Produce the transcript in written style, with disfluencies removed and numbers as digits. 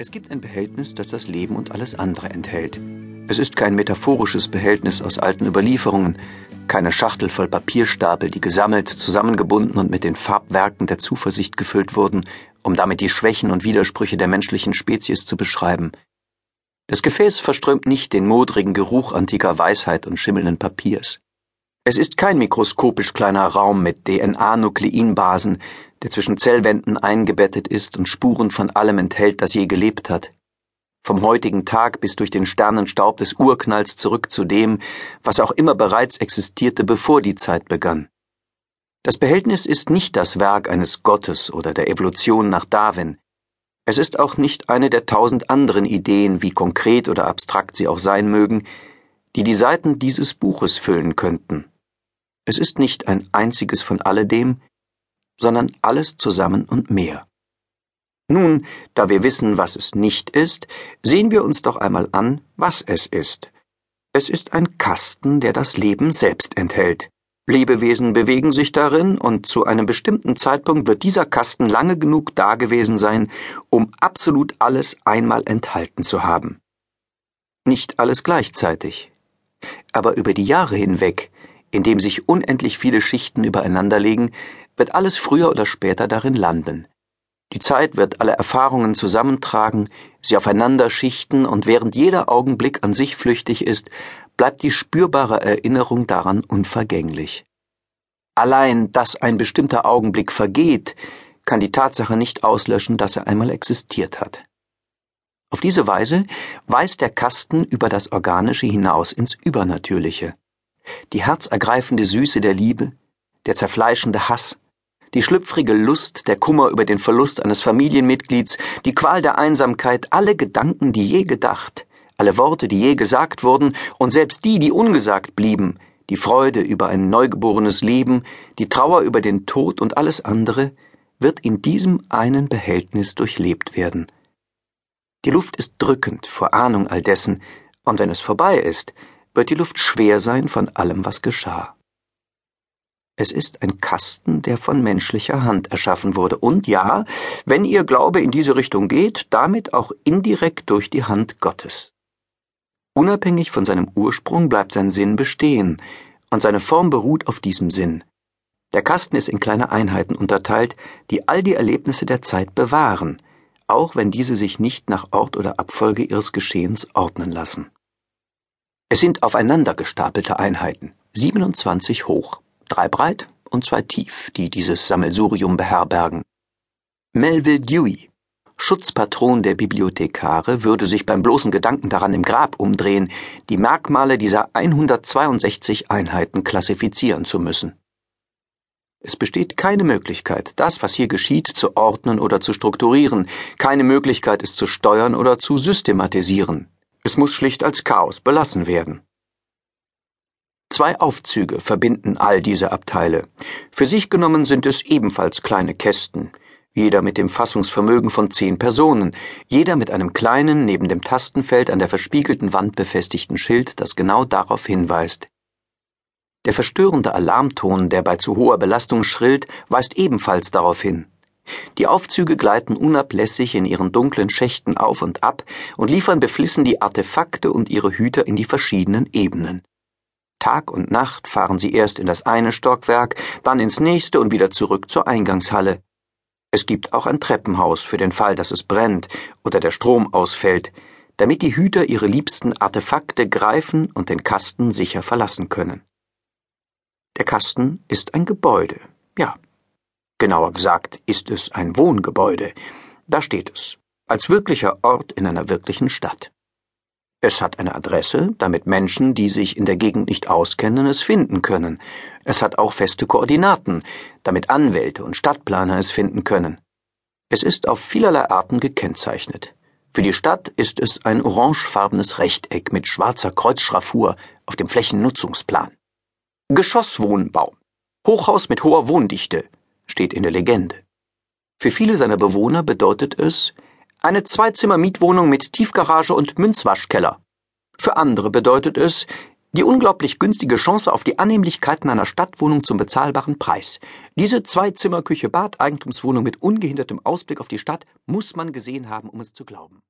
Es gibt ein Behältnis, das das Leben und alles andere enthält. Es ist kein metaphorisches Behältnis aus alten Überlieferungen, keine Schachtel voll Papierstapel, die gesammelt, zusammengebunden und mit den Farbwerken der Zuversicht gefüllt wurden, um damit die Schwächen und Widersprüche der menschlichen Spezies zu beschreiben. Das Gefäß verströmt nicht den modrigen Geruch antiker Weisheit und schimmelnden Papiers. Es ist kein mikroskopisch kleiner Raum mit DNA-Nukleinbasen, der zwischen Zellwänden eingebettet ist und Spuren von allem enthält, das je gelebt hat. Vom heutigen Tag bis durch den Sternenstaub des Urknalls zurück zu dem, was auch immer bereits existierte, bevor die Zeit begann. Das Behältnis ist nicht das Werk eines Gottes oder der Evolution nach Darwin. Es ist auch nicht eine der 1000 anderen Ideen, wie konkret oder abstrakt sie auch sein mögen, die die Seiten dieses Buches füllen könnten. Es ist nicht ein einziges von alledem, sondern alles zusammen und mehr. Nun, da wir wissen, was es nicht ist, sehen wir uns doch einmal an, was es ist. Es ist ein Kasten, der das Leben selbst enthält. Lebewesen bewegen sich darin und zu einem bestimmten Zeitpunkt wird dieser Kasten lange genug da gewesen sein, um absolut alles einmal enthalten zu haben. Nicht alles gleichzeitig, aber über die Jahre hinweg, indem sich unendlich viele Schichten übereinanderlegen, wird alles früher oder später darin landen. Die Zeit wird alle Erfahrungen zusammentragen, sie aufeinander schichten und während jeder Augenblick an sich flüchtig ist, bleibt die spürbare Erinnerung daran unvergänglich. Allein, dass ein bestimmter Augenblick vergeht, kann die Tatsache nicht auslöschen, dass er einmal existiert hat. Auf diese Weise weist der Kasten über das Organische hinaus ins Übernatürliche. Die herzergreifende Süße der Liebe, der zerfleischende Hass, die schlüpfrige Lust, der Kummer über den Verlust eines Familienmitglieds, die Qual der Einsamkeit, alle Gedanken, die je gedacht, alle Worte, die je gesagt wurden und selbst die, die ungesagt blieben, die Freude über ein neugeborenes Leben, die Trauer über den Tod und alles andere, wird in diesem einen Behältnis durchlebt werden. Die Luft ist drückend vor Ahnung all dessen, und wenn es vorbei ist, wird die Luft schwer sein von allem, was geschah. Es ist ein Kasten, der von menschlicher Hand erschaffen wurde und ja, wenn ihr Glaube in diese Richtung geht, damit auch indirekt durch die Hand Gottes. Unabhängig von seinem Ursprung bleibt sein Sinn bestehen und seine Form beruht auf diesem Sinn. Der Kasten ist in kleine Einheiten unterteilt, die all die Erlebnisse der Zeit bewahren, auch wenn diese sich nicht nach Ort oder Abfolge ihres Geschehens ordnen lassen. Es sind aufeinander gestapelte Einheiten, 27 hoch. 3 breit und 2 tief, die dieses Sammelsurium beherbergen. Melville Dewey, Schutzpatron der Bibliothekare, würde sich beim bloßen Gedanken daran im Grab umdrehen, die Merkmale dieser 162 Einheiten klassifizieren zu müssen. Es besteht keine Möglichkeit, das, was hier geschieht, zu ordnen oder zu strukturieren, keine Möglichkeit, es zu steuern oder zu systematisieren. Es muss schlicht als Chaos belassen werden. 2 Aufzüge verbinden all diese Abteile. Für sich genommen sind es ebenfalls kleine Kästen, jeder mit dem Fassungsvermögen von 10 Personen, jeder mit einem kleinen, neben dem Tastenfeld an der verspiegelten Wand befestigten Schild, das genau darauf hinweist. Der verstörende Alarmton, der bei zu hoher Belastung schrillt, weist ebenfalls darauf hin. Die Aufzüge gleiten unablässig in ihren dunklen Schächten auf und ab und liefern beflissen die Artefakte und ihre Hüter in die verschiedenen Ebenen. Tag und Nacht fahren sie erst in das eine Stockwerk, dann ins nächste und wieder zurück zur Eingangshalle. Es gibt auch ein Treppenhaus für den Fall, dass es brennt oder der Strom ausfällt, damit die Hüter ihre liebsten Artefakte greifen und den Kasten sicher verlassen können. Der Kasten ist ein Gebäude, ja. Genauer gesagt ist es ein Wohngebäude. Da steht es, als wirklicher Ort in einer wirklichen Stadt. Es hat eine Adresse, damit Menschen, die sich in der Gegend nicht auskennen, es finden können. Es hat auch feste Koordinaten, damit Anwälte und Stadtplaner es finden können. Es ist auf vielerlei Arten gekennzeichnet. Für die Stadt ist es ein orangefarbenes Rechteck mit schwarzer Kreuzschraffur auf dem Flächennutzungsplan. Geschosswohnbau, Hochhaus mit hoher Wohndichte, steht in der Legende. Für viele seiner Bewohner bedeutet es, eine 2-Zimmer-Mietwohnung mit Tiefgarage und Münzwaschkeller. Für andere bedeutet es, die unglaublich günstige Chance auf die Annehmlichkeiten einer Stadtwohnung zum bezahlbaren Preis. Diese 2-Zimmer-Küche-Bad-Eigentumswohnung mit ungehindertem Ausblick auf die Stadt muss man gesehen haben, um es zu glauben.